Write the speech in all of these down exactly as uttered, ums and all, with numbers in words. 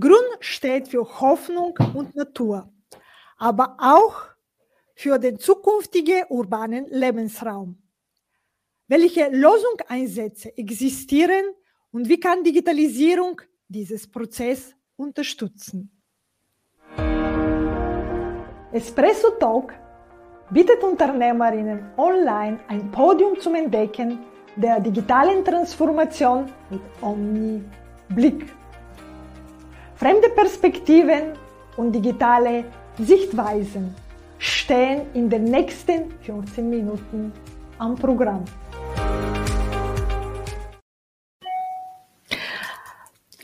Grün steht für Hoffnung und Natur, aber auch für den zukünftigen urbanen Lebensraum. Welche Lösungseinsätze existieren und wie kann Digitalisierung dieses Prozess unterstützen? Espresso Talk bietet Unternehmerinnen online ein Podium zum Entdecken der digitalen Transformation mit OmniBlick. Fremde Perspektiven und digitale Sichtweisen stehen in den nächsten fünfzehn Minuten am Programm.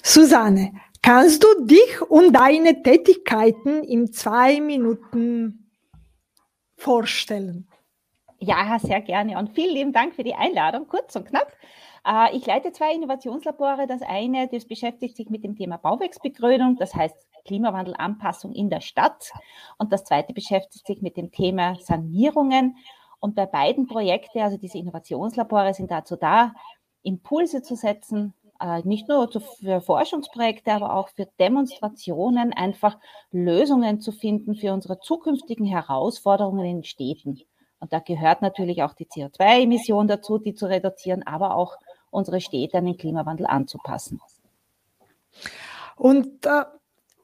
Susanne, kannst du dich und deine Tätigkeiten in zwei Minuten vorstellen? Ja, sehr gerne und vielen lieben Dank für die Einladung, kurz und knapp. Ich leite zwei Innovationslabore. Das eine, das beschäftigt sich mit dem Thema Bauwerksbegrünung, das heißt Klimawandelanpassung in der Stadt. Und das zweite beschäftigt sich mit dem Thema Sanierungen. Und bei beiden Projekten, also diese Innovationslabore, sind dazu da, Impulse zu setzen, nicht nur für Forschungsprojekte, aber auch für Demonstrationen, einfach Lösungen zu finden für unsere zukünftigen Herausforderungen in Städten. Und da gehört natürlich auch die C O zwei Emission dazu, die zu reduzieren, aber auch unsere Städte an den Klimawandel anzupassen. Und äh,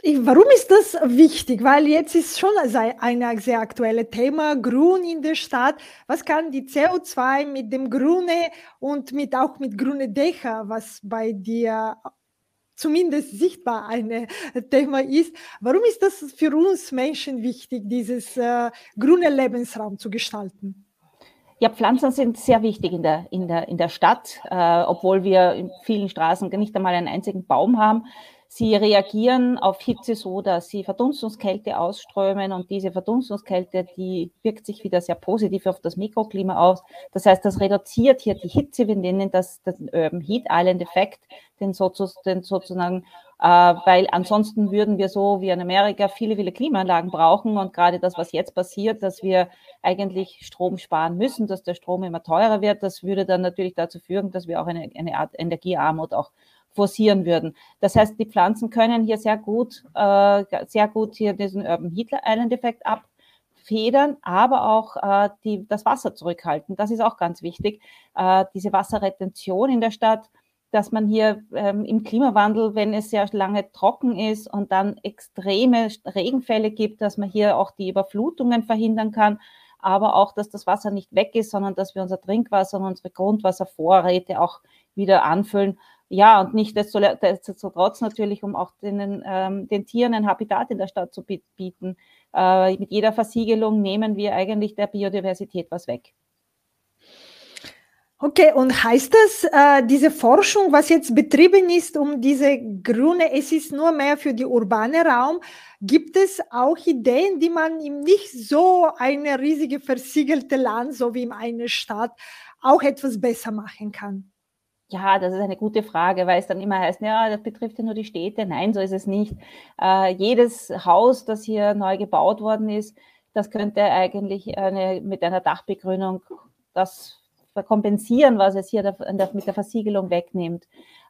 ich, warum ist das wichtig? Weil jetzt ist schon ein sehr aktuelles Thema, Grün in der Stadt. Was kann die C O zwei mit dem Grüne und mit, auch mit grünen Dächer, was bei dir zumindest sichtbar ein Thema ist. Warum ist das für uns Menschen wichtig, dieses äh, grüne Lebensraum zu gestalten? Ja, Pflanzen sind sehr wichtig in der, in der, in der Stadt, äh, obwohl wir in vielen Straßen nicht einmal einen einzigen Baum haben. Sie reagieren auf Hitze so, dass sie Verdunstungskälte ausströmen und diese Verdunstungskälte, die wirkt sich wieder sehr positiv auf das Mikroklima aus. Das heißt, das reduziert hier die Hitze, wir nennen das den Urban Heat Island Effekt, den sozusagen, äh, weil ansonsten würden wir so wie in Amerika viele, viele Klimaanlagen brauchen und gerade das, was jetzt passiert, dass wir eigentlich Strom sparen müssen, dass der Strom immer teurer wird, das würde dann natürlich dazu führen, dass wir auch eine, eine Art Energiearmut auch forcieren würden. Das heißt, die Pflanzen können hier sehr gut, äh, sehr gut hier diesen Urban Heat Island Effekt abfedern, aber auch äh, die, das Wasser zurückhalten. Das ist auch ganz wichtig. Äh, diese Wasserretention in der Stadt, dass man hier ähm, im Klimawandel, wenn es sehr lange trocken ist und dann extreme Regenfälle gibt, dass man hier auch die Überflutungen verhindern kann, aber auch, dass das Wasser nicht weg ist, sondern dass wir unser Trinkwasser und unsere Grundwasservorräte auch wieder anfüllen. Ja, und nicht desto, desto trotz natürlich, um auch den, ähm, den Tieren ein Habitat in der Stadt zu bieten. Äh, mit jeder Versiegelung nehmen wir eigentlich der Biodiversität was weg. Okay, und heißt das, äh, diese Forschung, was jetzt betrieben ist, um diese grüne, es ist nur mehr für den urbanen Raum, gibt es auch Ideen, die man im nicht so eine riesige versiegelte Land, so wie in einer Stadt, auch etwas besser machen kann? Ja, das ist eine gute Frage, weil es dann immer heißt, ja, das betrifft ja nur die Städte. Nein, so ist es nicht. Äh, jedes Haus, das hier neu gebaut worden ist, das könnte eigentlich eine, mit einer Dachbegrünung das kompensieren, was es hier der, der, mit der Versiegelung wegnimmt.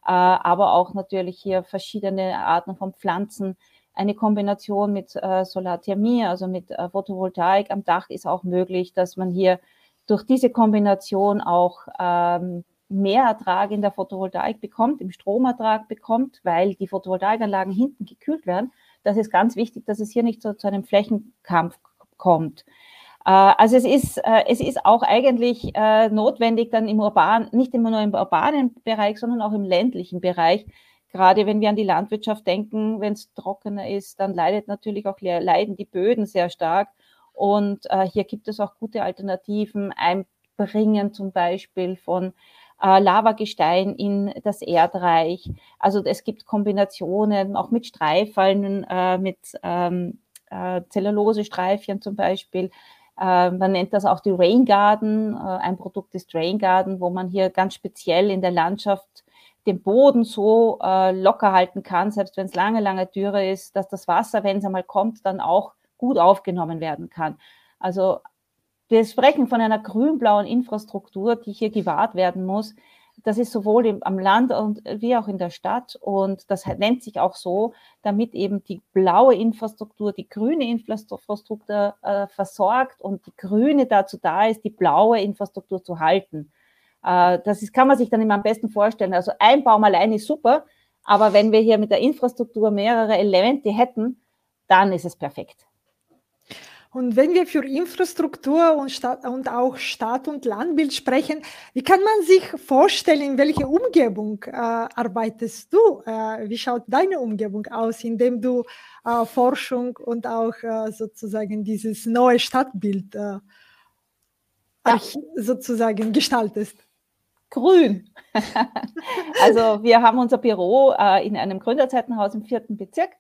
Äh, aber auch natürlich hier verschiedene Arten von Pflanzen. Eine Kombination mit äh, Solarthermie, also mit äh, Photovoltaik am Dach ist auch möglich, dass man hier durch diese Kombination auch ähm, mehr Ertrag in der Photovoltaik bekommt, im Stromertrag bekommt, weil die Photovoltaikanlagen hinten gekühlt werden. Das ist ganz wichtig, dass es hier nicht so zu einem Flächenkampf kommt. Also es ist, es ist auch eigentlich notwendig, dann im urbanen, nicht immer nur im urbanen Bereich, sondern auch im ländlichen Bereich. Gerade wenn wir an die Landwirtschaft denken, wenn es trockener ist, dann leidet natürlich auch leiden die Böden sehr stark. Und hier gibt es auch gute Alternativen, Einbringen zum Beispiel von Lavagestein in das Erdreich. Also es gibt Kombinationen, auch mit Streifallen, äh, mit ähm, äh, Zellulosestreifchen zum Beispiel. Äh, man nennt das auch die Rain Garden. Äh, ein Produkt ist Rain Garden, wo man hier ganz speziell in der Landschaft den Boden so äh, locker halten kann, selbst wenn es lange, lange Dürre ist, dass das Wasser, wenn es einmal kommt, dann auch gut aufgenommen werden kann. Also wir sprechen von einer grün-blauen Infrastruktur, die hier gewahrt werden muss, Das ist sowohl im, am Land und wie auch in der Stadt, und das nennt sich auch so, damit eben die blaue Infrastruktur die grüne Infrastruktur äh, versorgt und die grüne dazu da ist, die blaue Infrastruktur zu halten. Äh, das ist, kann man sich dann immer am besten vorstellen. Also ein Baum allein ist super, aber wenn wir hier mit der Infrastruktur mehrere Elemente hätten, dann ist es perfekt. Und wenn wir für Infrastruktur und, Stadt und auch Stadt- und Landbild sprechen, wie kann man sich vorstellen, in welcher Umgebung äh, arbeitest du? Äh, wie schaut deine Umgebung aus, indem du äh, Forschung und auch äh, sozusagen dieses neue Stadtbild äh, ja. arch- sozusagen gestaltest? Grün. Also wir haben unser Büro äh, in einem Gründerzeitenhaus im vierten Bezirk.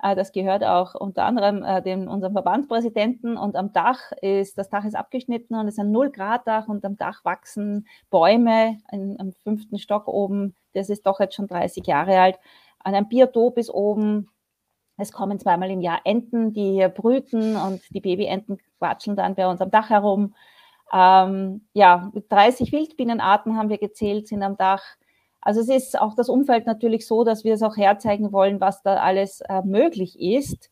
Das gehört auch unter anderem äh, dem, unserem Verbandspräsidenten, und am Dach ist, das Dach ist abgeschnitten und es ist ein Null-Grad-Dach, und am Dach wachsen Bäume in, im fünften Stock oben, das ist doch jetzt schon dreißig Jahre alt, an einem Biotop ist oben, es kommen zweimal im Jahr Enten, die hier brüten, und die Babyenten quatschen dann bei uns am Dach herum. Ähm, ja, dreißig Wildbienenarten haben wir gezählt, sind am Dach. Also es ist auch das Umfeld natürlich so, dass wir es auch herzeigen wollen, was da alles äh, möglich ist.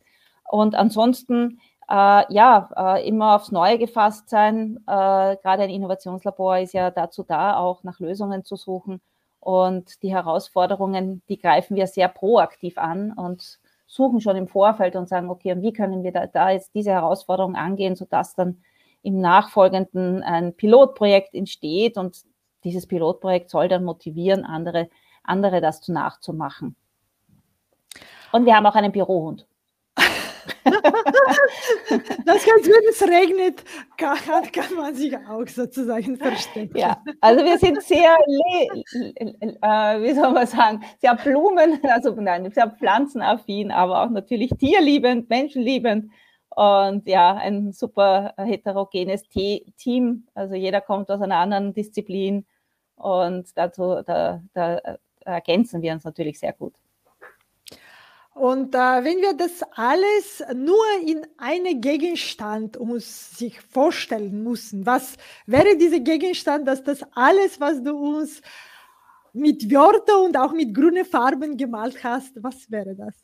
Und ansonsten, äh, ja, äh, immer aufs Neue gefasst sein. Äh, gerade ein Innovationslabor ist ja dazu da, auch nach Lösungen zu suchen. Und die Herausforderungen, die greifen wir sehr proaktiv an und suchen schon im Vorfeld und sagen, okay, und wie können wir da, da jetzt diese Herausforderung angehen, sodass dann im Nachfolgenden ein Pilotprojekt entsteht, und dieses Pilotprojekt soll dann motivieren, andere, andere das zu nachzumachen. Und wir haben auch einen Bürohund. Das heißt, wenn es regnet, kann, kann man sich auch sozusagen verstecken. Ja, also wir sind sehr, äh, wie soll man sagen, sehr Blumen, also nein, sehr pflanzenaffin, aber auch natürlich tierliebend, menschenliebend. Und ja, ein super heterogenes Team. Also jeder kommt aus einer anderen Disziplin, und dazu da, da ergänzen wir uns natürlich sehr gut. Und äh, wenn wir das alles nur in einen Gegenstand uns sich vorstellen müssen, was wäre dieser Gegenstand, dass das alles, was du uns mit Wörtern und auch mit grünen Farben gemalt hast, was wäre das?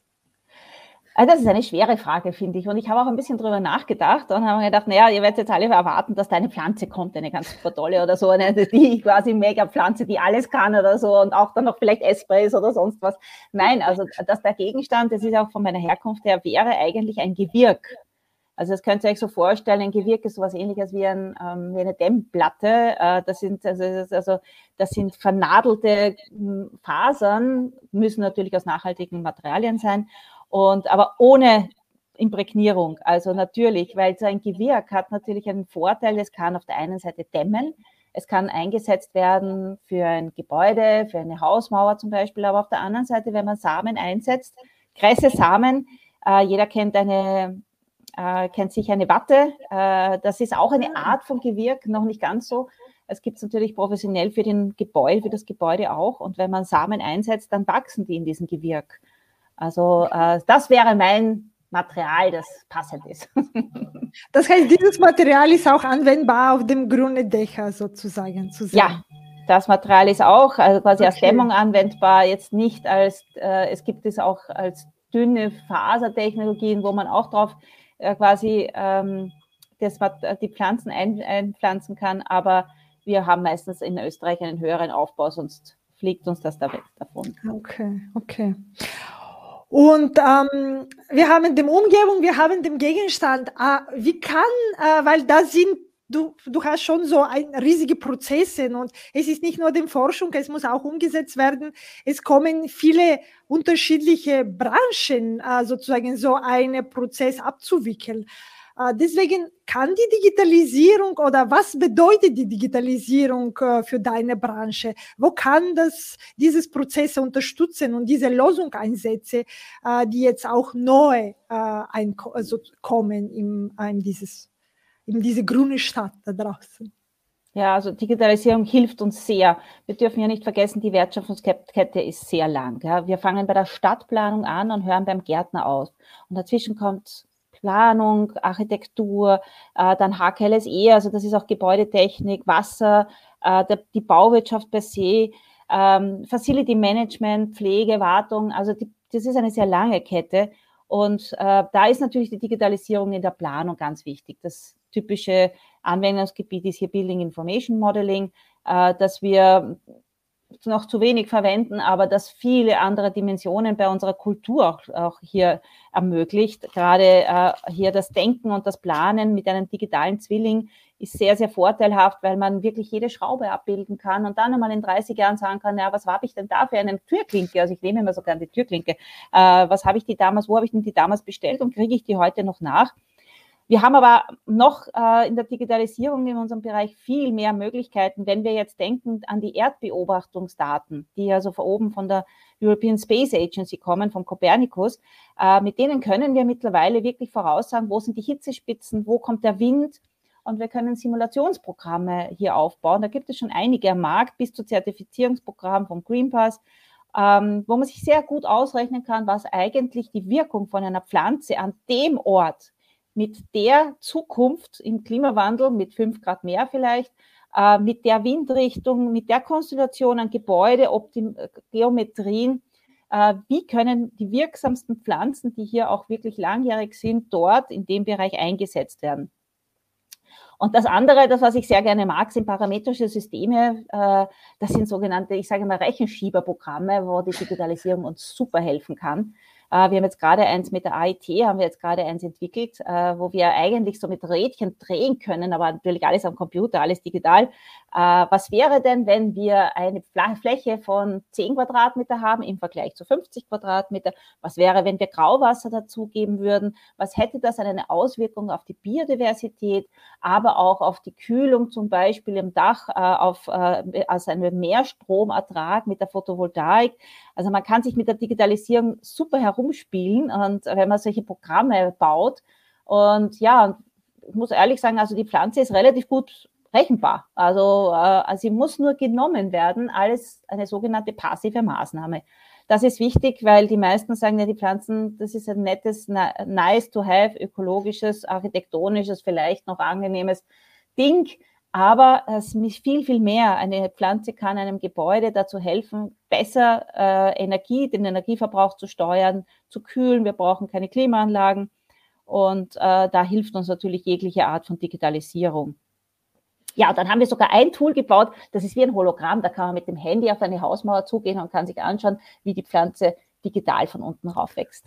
Also das ist eine schwere Frage, finde ich. Und ich habe auch ein bisschen drüber nachgedacht und habe mir gedacht, naja, ihr werdet jetzt alle erwarten, dass da eine Pflanze kommt, eine ganz super tolle oder so, eine die quasi mega Pflanze, die alles kann oder so, und auch dann noch vielleicht essbar ist oder sonst was. Nein, also dass der Gegenstand, das ist auch von meiner Herkunft her, wäre eigentlich ein Gewirk. Also das könnt ihr euch so vorstellen, ein Gewirk ist sowas ähnliches wie, ein, ähm, wie eine Dämmplatte. Äh, das, sind, also, also, das sind vernadelte Fasern, müssen natürlich aus nachhaltigen Materialien sein. Und, aber ohne Imprägnierung, also natürlich, weil so ein Gewirk hat natürlich einen Vorteil, es kann auf der einen Seite dämmen, es kann eingesetzt werden für ein Gebäude, für eine Hausmauer zum Beispiel, aber auf der anderen Seite, wenn man Samen einsetzt, Kresse, Samen, äh, jeder kennt, eine, äh, kennt sicher eine Watte, äh, das ist auch eine Art von Gewirk, noch nicht ganz so. Es gibt es natürlich professionell für, den Gebäude, für das Gebäude auch, und wenn man Samen einsetzt, dann wachsen die in diesem Gewirk. Also äh, das wäre mein Material, das passend ist. Das heißt, dieses Material ist auch anwendbar auf dem grünen Dächer sozusagen zu sehen. Ja, das Material ist auch also quasi okay. Als Dämmung anwendbar, jetzt nicht als, äh, es gibt es auch als dünne Fasertechnologien, wo man auch drauf äh, quasi ähm, das, die Pflanzen ein, einpflanzen kann, aber wir haben meistens in Österreich einen höheren Aufbau, sonst fliegt uns das da weg davon. Okay, okay. Und ähm, wir haben die Umgebung, wir haben den Gegenstand. Äh, wie kann, äh, weil da sind, du, du hast schon so ein, riesige Prozesse, und es ist nicht nur die Forschung, es muss auch umgesetzt werden. Es kommen viele unterschiedliche Branchen, äh, sozusagen so einen Prozess abzuwickeln. Äh, deswegen kann die Digitalisierung, oder was bedeutet die Digitalisierung äh, für deine Branche? Wo kann das dieses Prozesse unterstützen und diese Lösungseinsätze, äh, die jetzt auch neu äh, ein, also kommen in, in, dieses, in diese grüne Stadt da draußen? Ja, also Digitalisierung hilft uns sehr. Wir dürfen ja nicht vergessen, die Wertschöpfungskette ist sehr lang. Ja. Wir fangen bei der Stadtplanung an und hören beim Gärtner aus. Und dazwischen kommt Planung, Architektur, äh, dann H K L S E, also das ist auch Gebäudetechnik, Wasser, äh, der, die Bauwirtschaft per se, ähm, Facility Management, Pflege, Wartung, also die, das ist eine sehr lange Kette. Und äh, da ist natürlich die Digitalisierung in der Planung ganz wichtig. Das typische Anwendungsgebiet ist hier Building Information Modeling, äh, dass wir noch zu wenig verwenden, aber dass viele andere Dimensionen bei unserer Kultur auch, auch hier ermöglicht. Gerade äh, hier das Denken und das Planen mit einem digitalen Zwilling ist sehr, sehr vorteilhaft, weil man wirklich jede Schraube abbilden kann und dann einmal in dreißig Jahren sagen kann, ja, was habe ich denn da für eine Türklinke? Also ich nehme immer so gerne die Türklinke. Äh, was habe ich die damals, wo habe ich denn die damals bestellt und kriege ich die heute noch nach? Wir haben aber noch äh, in der Digitalisierung in unserem Bereich viel mehr Möglichkeiten, wenn wir jetzt denken an die Erdbeobachtungsdaten, die also von oben von der European Space Agency kommen, vom Copernicus. Äh, mit denen können wir mittlerweile wirklich voraussagen, wo sind die Hitzespitzen, wo kommt der Wind, und wir können Simulationsprogramme hier aufbauen. Da gibt es schon einige am Markt, bis zu Zertifizierungsprogrammen vom Green Pass, ähm, wo man sich sehr gut ausrechnen kann, was eigentlich die Wirkung von einer Pflanze an dem Ort mit der Zukunft im Klimawandel, mit fünf Grad mehr vielleicht, äh, mit der Windrichtung, mit der Konstellation an Gebäude, Optim- Geometrien, äh, wie können die wirksamsten Pflanzen, die hier auch wirklich langjährig sind, dort in dem Bereich eingesetzt werden. Und das andere, das, was ich sehr gerne mag, sind parametrische Systeme. Das sind sogenannte, ich sage mal, Rechenschieberprogramme, wo die Digitalisierung uns super helfen kann. Wir haben jetzt gerade eins mit der A I T, haben wir jetzt gerade eins entwickelt, wo wir eigentlich so mit Rädchen drehen können, aber natürlich alles am Computer, alles digital. Was wäre denn, wenn wir eine Fläche von zehn Quadratmeter haben im Vergleich zu fünfzig Quadratmeter? Was wäre, wenn wir Grauwasser dazugeben würden? Was hätte das eine Auswirkung auf die Biodiversität, aber auch auf die Kühlung zum Beispiel im Dach, äh, auf äh, also einen Mehrstromertrag mit der Photovoltaik. Also man kann sich mit der Digitalisierung super herumspielen, und wenn man solche Programme baut. Und ja, ich muss ehrlich sagen, also die Pflanze ist relativ gut rechenbar. Also, äh, also sie muss nur genommen werden als eine sogenannte passive Maßnahme. Das ist wichtig, weil die meisten sagen, ja, die Pflanzen, das ist ein nettes, nice to have, ökologisches, architektonisches, vielleicht noch angenehmes Ding, aber es ist viel, viel mehr. Eine Pflanze kann einem Gebäude dazu helfen, besser äh, Energie, den Energieverbrauch zu steuern, zu kühlen. Wir brauchen keine Klimaanlagen, und äh, da hilft uns natürlich jegliche Art von Digitalisierung. Ja, und dann haben wir sogar ein Tool gebaut, das ist wie ein Hologramm, da kann man mit dem Handy auf eine Hausmauer zugehen und kann sich anschauen, wie die Pflanze digital von unten rauf wächst.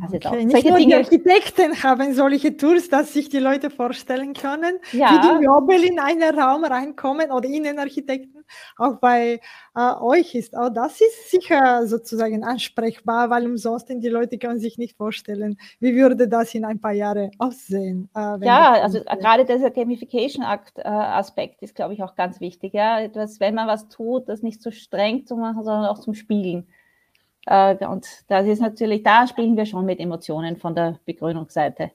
Also okay. Nicht nur die Architekten haben solche Tools, dass sich die Leute vorstellen können, ja, wie die Möbel in einen Raum reinkommen, oder Innenarchitekten. Auch bei äh, euch ist auch das ist sicher sozusagen ansprechbar, weil umsonst die Leute können sich nicht vorstellen, wie würde das in ein paar Jahren aussehen. Äh, wenn ja, also gerade dieser Gamification-Aspekt äh, ist, glaube ich, auch ganz wichtig. Ja? Etwas, wenn man was tut, das nicht so streng zu machen, sondern auch zum Spiegeln. Und das ist natürlich, da spielen wir schon mit Emotionen von der Begrünungsseite.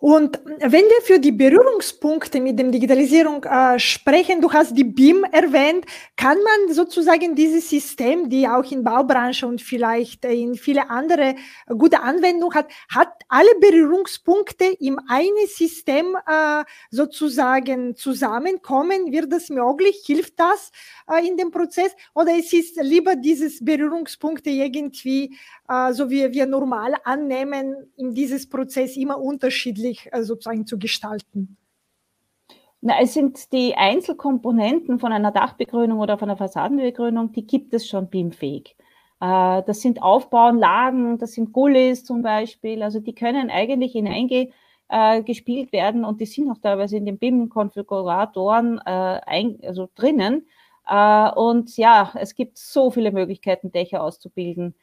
Und wenn wir für die Berührungspunkte mit der Digitalisierung äh, sprechen, du hast die B I M erwähnt, kann man sozusagen dieses System, die auch in Baubranche und vielleicht in viele andere gute Anwendung hat, hat alle Berührungspunkte im einen System äh, sozusagen zusammenkommen? Wird das möglich? Hilft das äh, in dem Prozess? Oder es ist lieber dieses Berührungspunkte irgendwie, äh, so wie wir normal annehmen, in dieses Prozess immer unterschiedlich sozusagen zu gestalten? Na, es sind die Einzelkomponenten von einer Dachbegrünung oder von einer Fassadenbegrünung, die gibt es schon B I M-fähig. Das sind Aufbauen, Lagen, das sind Gullis zum Beispiel, also die können eigentlich hineingespielt werden, und die sind auch teilweise in den B I M-Konfiguratoren also drinnen. Und ja, es gibt so viele Möglichkeiten, Dächer auszubilden.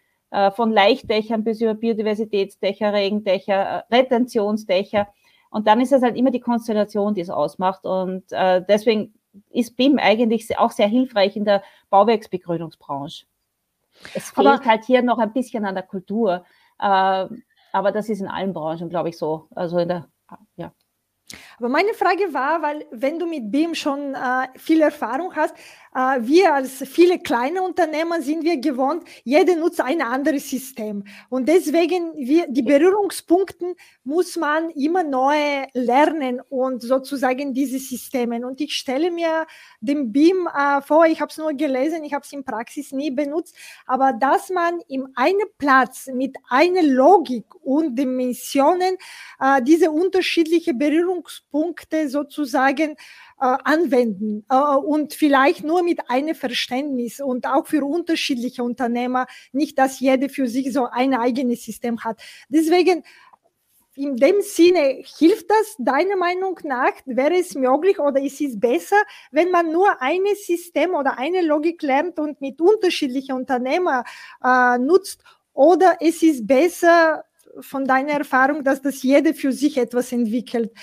Von Leichtdächern bis über Biodiversitätsdächer, Regendächer, Retentionsdächer. Und dann ist es halt immer die Konstellation, die es ausmacht. Und äh, deswegen ist B I M eigentlich auch sehr hilfreich in der Bauwerksbegrünungsbranche. Es fehlt aber halt hier noch ein bisschen an der Kultur. Äh, aber das ist in allen Branchen, glaube ich, so. Also in der, ja. Aber meine Frage war, weil wenn du mit B I M schon äh, viel Erfahrung hast, äh, wir als viele kleine Unternehmer sind wir gewohnt, jeder nutzt ein anderes System. Und deswegen, wir, die Berührungspunkte muss man immer neu lernen und sozusagen diese Systeme. Und ich stelle mir den B I M äh, vor, ich habe es nur gelesen, ich habe es in Praxis nie benutzt, aber dass man im einen Platz mit einer Logik und Dimensionen äh, diese unterschiedlichen Berührungspunkte sozusagen äh, anwenden äh, und vielleicht nur mit einem Verständnis und auch für unterschiedliche Unternehmer, nicht, dass jeder für sich so ein eigenes System hat. Deswegen, in dem Sinne, hilft das deiner Meinung nach? Wäre es möglich oder ist es besser, wenn man nur ein System oder eine Logik lernt und mit unterschiedlichen Unternehmern äh, nutzt? Oder es ist besser von deiner Erfahrung, dass das jeder für sich etwas entwickelt?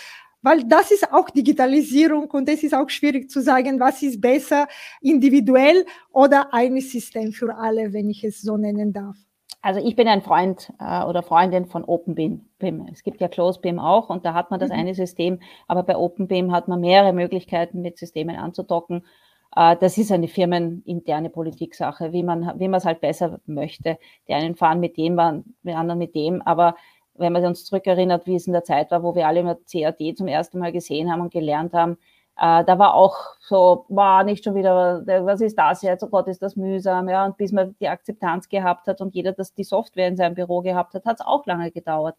Weil das ist auch Digitalisierung und es ist auch schwierig zu sagen, was ist besser, individuell oder ein System für alle, wenn ich es so nennen darf. Also ich bin ein Freund äh, oder Freundin von Open B I M. Es gibt ja Close B I M auch und da hat man das mhm. eine System, aber bei Open B I M hat man mehrere Möglichkeiten, mit Systemen anzudocken. Äh, das ist eine firmeninterne Politiksache, wie man wie man es halt besser möchte. Die einen fahren mit dem, die anderen mit dem, aber wenn man uns zurückerinnert, wie es in der Zeit war, wo wir alle immer C A D zum ersten Mal gesehen haben und gelernt haben, äh, da war auch so, war nicht schon wieder, was ist das jetzt, oh Gott, ist das mühsam, ja, und bis man die Akzeptanz gehabt hat und jeder das die Software in seinem Büro gehabt hat, hat es auch lange gedauert.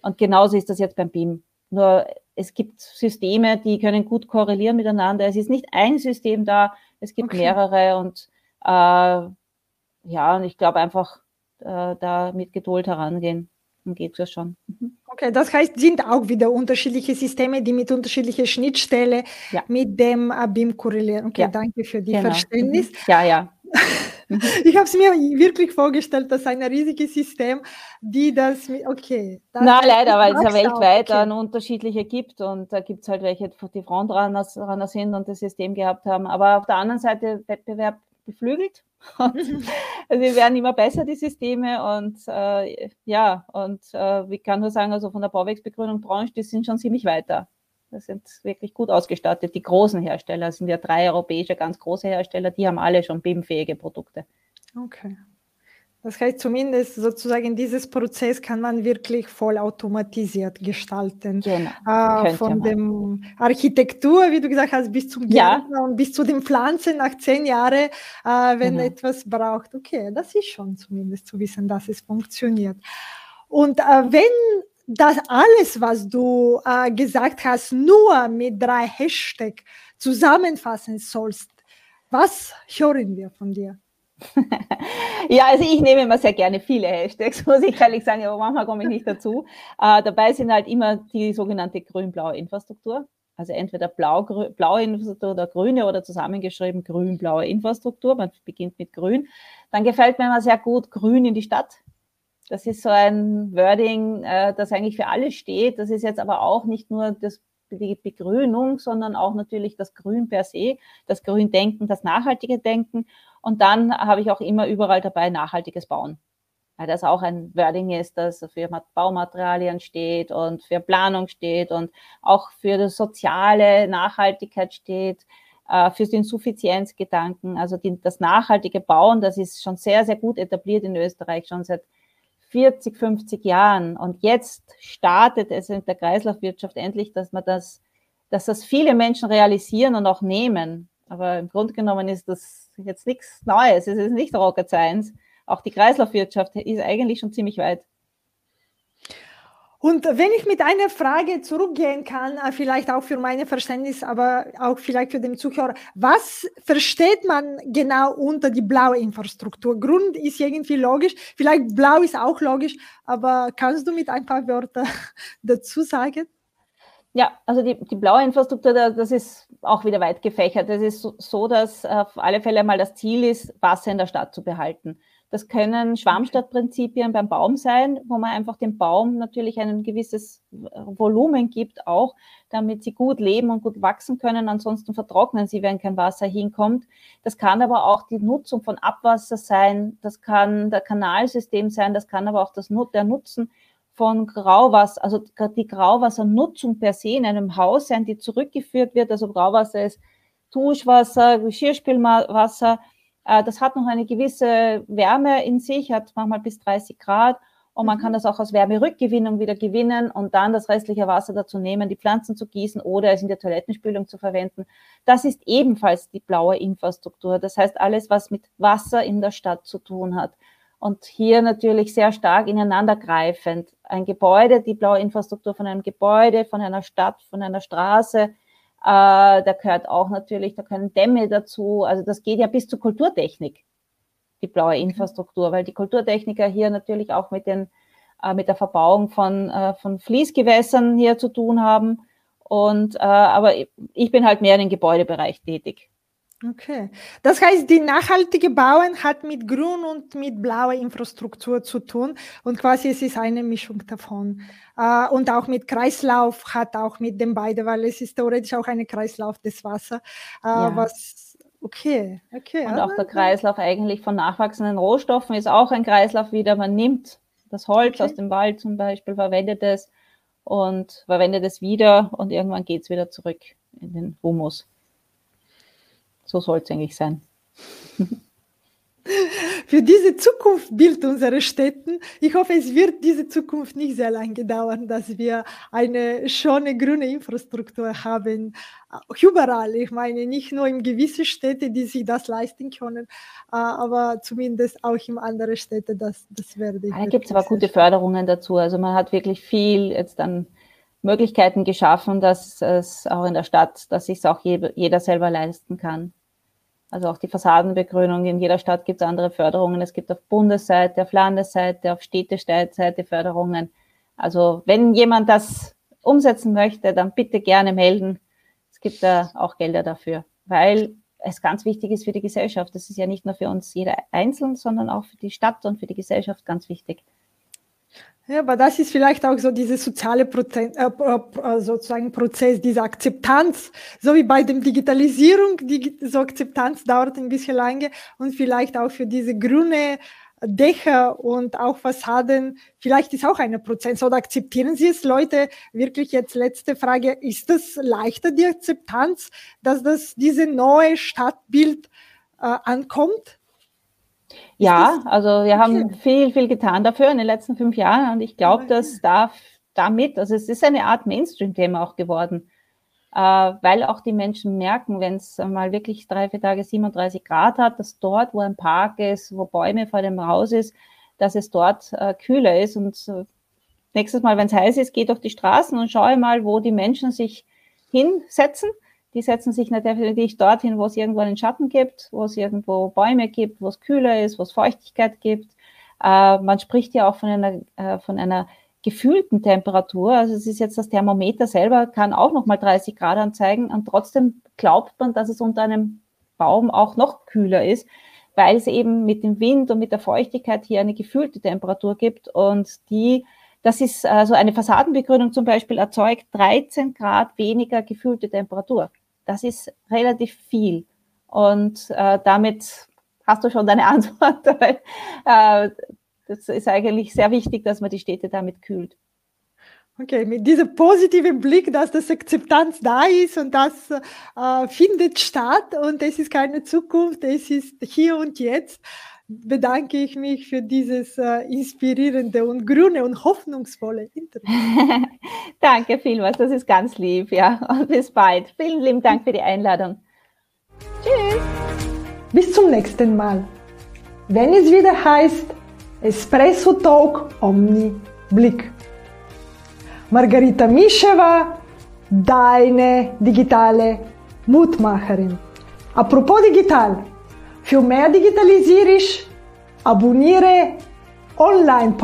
Und genauso ist das jetzt beim B I M. Nur es gibt Systeme, die können gut korrelieren miteinander. Es ist nicht ein System da, es gibt okay. mehrere und äh, ja, und ich glaube einfach äh, da mit Geduld herangehen. Dann geht es schon. Mhm. Okay, das heißt, sind auch wieder unterschiedliche Systeme, die mit unterschiedlicher Schnittstelle ja. mit dem B I M korrelieren. Okay, ja. danke für die genau. Verständnis. Mhm. Ja, ja. Mhm. Ich habe es mir wirklich vorgestellt, dass ein riesiges System, die das, mit, okay. Das Na, leider, weil es ja weltweit okay. unterschiedliche gibt und da gibt es halt welche, die Frontrunner sind und das System gehabt haben. Aber auf der anderen Seite Wettbewerb beflügelt. Und wir werden immer besser, die Systeme. Und äh, ja, und äh, ich kann nur sagen, also von der Bauwerksbegrünung Branche, die sind schon ziemlich weiter. Das sind wirklich gut ausgestattet. Die großen Hersteller, das sind ja drei europäische ganz große Hersteller, die haben alle schon B I M-fähige Produkte. Okay. Das heißt, zumindest sozusagen dieses Prozess kann man wirklich voll automatisiert gestalten. Genau. Äh, von der Architektur, wie du gesagt hast, bis zum Gärtner ja. und bis zu den Pflanzen nach zehn Jahren, äh, wenn mhm. etwas braucht. Okay, das ist schon zumindest zu wissen, dass es funktioniert. Und äh, wenn das alles, was du äh, gesagt hast, nur mit drei Hashtags zusammenfassen sollst, was hören wir von dir? Ja, also ich nehme immer sehr gerne viele Hashtags, muss ich ehrlich sagen, aber manchmal komme ich nicht dazu. Äh, dabei sind halt immer die sogenannte grün-blaue Infrastruktur, also entweder blau, grü- blaue Infrastruktur oder grüne oder zusammengeschrieben grün-blaue Infrastruktur, man beginnt mit grün. Dann gefällt mir immer sehr gut grün in die Stadt. Das ist so ein Wording, äh, das eigentlich für alle steht. Das ist jetzt aber auch nicht nur das die Begrünung, sondern auch natürlich das Grün per se, das Gründenken, das nachhaltige Denken. Und dann habe ich auch immer überall dabei nachhaltiges Bauen, weil das auch ein Wording ist, das für Baumaterialien steht und für Planung steht und auch für die soziale Nachhaltigkeit steht, für den Suffizienzgedanken. Also die, das nachhaltige Bauen, das ist schon sehr, sehr gut etabliert in Österreich, schon seit vierzig, fünfzig Jahren. Und jetzt startet es in der Kreislaufwirtschaft endlich, dass man das, dass das viele Menschen realisieren und auch nehmen. Aber im Grunde genommen ist das jetzt nichts Neues. Es ist nicht Rocket Science. Auch die Kreislaufwirtschaft ist eigentlich schon ziemlich weit. Und wenn ich mit einer Frage zurückgehen kann, vielleicht auch für mein Verständnis, aber auch vielleicht für den Zuhörer, was versteht man genau unter die blaue Infrastruktur? Grün ist irgendwie logisch, vielleicht blau ist auch logisch, aber kannst du mit ein paar Wörtern dazu sagen? Ja, also die, die blaue Infrastruktur, das ist auch wieder weit gefächert. Das ist so, so, dass auf alle Fälle mal das Ziel ist, Wasser in der Stadt zu behalten. Das können Schwammstadtprinzipien beim Baum sein, wo man einfach dem Baum natürlich ein gewisses Volumen gibt auch, damit sie gut leben und gut wachsen können. Ansonsten vertrocknen sie, wenn kein Wasser hinkommt. Das kann aber auch die Nutzung von Abwasser sein. Das kann der Kanalsystem sein. Das kann aber auch das, der Nutzen von Grauwasser, also die Grauwassernutzung per se in einem Haus sein, die zurückgeführt wird. Also Grauwasser ist Duschwasser, Geschirrspülwasser. Das hat noch eine gewisse Wärme in sich, hat manchmal bis dreißig Grad. Und man kann das auch aus Wärmerückgewinnung wieder gewinnen und dann das restliche Wasser dazu nehmen, die Pflanzen zu gießen oder es in der Toilettenspülung zu verwenden. Das ist ebenfalls die blaue Infrastruktur. Das heißt, alles, was mit Wasser in der Stadt zu tun hat. Und hier natürlich sehr stark ineinandergreifend. Ein Gebäude, die blaue Infrastruktur von einem Gebäude, von einer Stadt, von einer Straße, äh, da gehört auch natürlich, da können Dämme dazu. Also das geht ja bis zur Kulturtechnik, die blaue Infrastruktur, weil die Kulturtechniker hier natürlich auch mit, den, äh, mit der Verbauung von, äh, von Fließgewässern hier zu tun haben. Und, äh, aber ich bin halt mehr in den Gebäudebereich tätig. Okay. Das heißt, die nachhaltige Bauen hat mit Grün und mit blauer Infrastruktur zu tun und quasi es ist eine Mischung davon. Äh, und auch mit Kreislauf hat auch mit den beiden, weil es ist theoretisch auch ein Kreislauf des Wassers, äh, ja. was Okay, okay. Und auch der Kreislauf eigentlich von nachwachsenden Rohstoffen ist auch ein Kreislauf wieder. Man nimmt das Holz okay. aus dem Wald zum Beispiel, verwendet es und verwendet es wieder und irgendwann geht es wieder zurück in den Humus. So soll es eigentlich sein. Für diese Zukunftsbild unserer Städten, ich hoffe, es wird diese Zukunft nicht sehr lange dauern, dass wir eine schöne grüne Infrastruktur haben, überall, ich meine, nicht nur in gewissen Städten, die sich das leisten können, aber zumindest auch in anderen Städten, das, das werde ich. Da gibt es aber gute Förderungen dazu, also man hat wirklich viel jetzt an Möglichkeiten geschaffen, dass es auch in der Stadt, dass sich es auch jeder selber leisten kann. Also auch die Fassadenbegrünung, in jeder Stadt gibt es andere Förderungen. Es gibt auf Bundesseite, auf Landesseite, auf Städteseite Förderungen. Also wenn jemand das umsetzen möchte, dann bitte gerne melden. Es gibt da auch Gelder dafür, weil es ganz wichtig ist für die Gesellschaft. Das ist ja nicht nur für uns jeder einzeln, sondern auch für die Stadt und für die Gesellschaft ganz wichtig. Ja, aber das ist vielleicht auch so dieser soziale Prozess, äh, sozusagen Prozess, diese Akzeptanz, so wie bei der Digitalisierung, die so Akzeptanz dauert ein bisschen lange und vielleicht auch für diese grüne Dächer und auch Fassaden, vielleicht ist auch ein Prozess. Oder akzeptieren Sie es, Leute? Wirklich jetzt letzte Frage, ist das leichter, die Akzeptanz, dass das diese neue Stadtbild äh, ankommt? Ja, also wir haben viel, viel getan dafür in den letzten fünf Jahren und ich glaube, dass da, damit, also es ist eine Art Mainstream-Thema auch geworden, äh, weil auch die Menschen merken, wenn es mal wirklich drei, vier Tage siebenunddreißig Grad hat, dass dort, wo ein Park ist, wo Bäume vor dem Haus ist, dass es dort äh, kühler ist und äh, nächstes Mal, wenn es heiß ist, geht auf die Straßen und schaue mal, wo die Menschen sich hinsetzen. Die setzen sich natürlich dorthin, wo es irgendwo einen Schatten gibt, wo es irgendwo Bäume gibt, wo es kühler ist, wo es Feuchtigkeit gibt. Äh, man spricht ja auch von einer, äh, von einer gefühlten Temperatur. Also es ist jetzt das Thermometer selber, kann auch nochmal dreißig Grad anzeigen und trotzdem glaubt man, dass es unter einem Baum auch noch kühler ist, weil es eben mit dem Wind und mit der Feuchtigkeit hier eine gefühlte Temperatur gibt und die das ist also eine Fassadenbegrünung zum Beispiel erzeugt dreizehn Grad weniger gefühlte Temperatur. Das ist relativ viel und äh, damit hast du schon deine Antwort, weil äh, das ist eigentlich sehr wichtig, dass man die Städte damit kühlt. Okay, mit diesem positiven Blick, dass das Akzeptanz da ist und das äh, findet statt und es ist keine Zukunft, es ist hier und jetzt. Bedanke ich mich für dieses äh, inspirierende und grüne und hoffnungsvolle Interview. Danke vielmals, das ist ganz lieb, ja. Und bis bald. Vielen lieben Dank für die Einladung. Tschüss. Bis zum nächsten Mal. Wenn es wieder heißt Espresso Talk OmniBlick. Margarita Misheva, deine digitale Mutmacherin. Apropos digital. Für mehr digitalisierisch, abonniere Online-Podcast.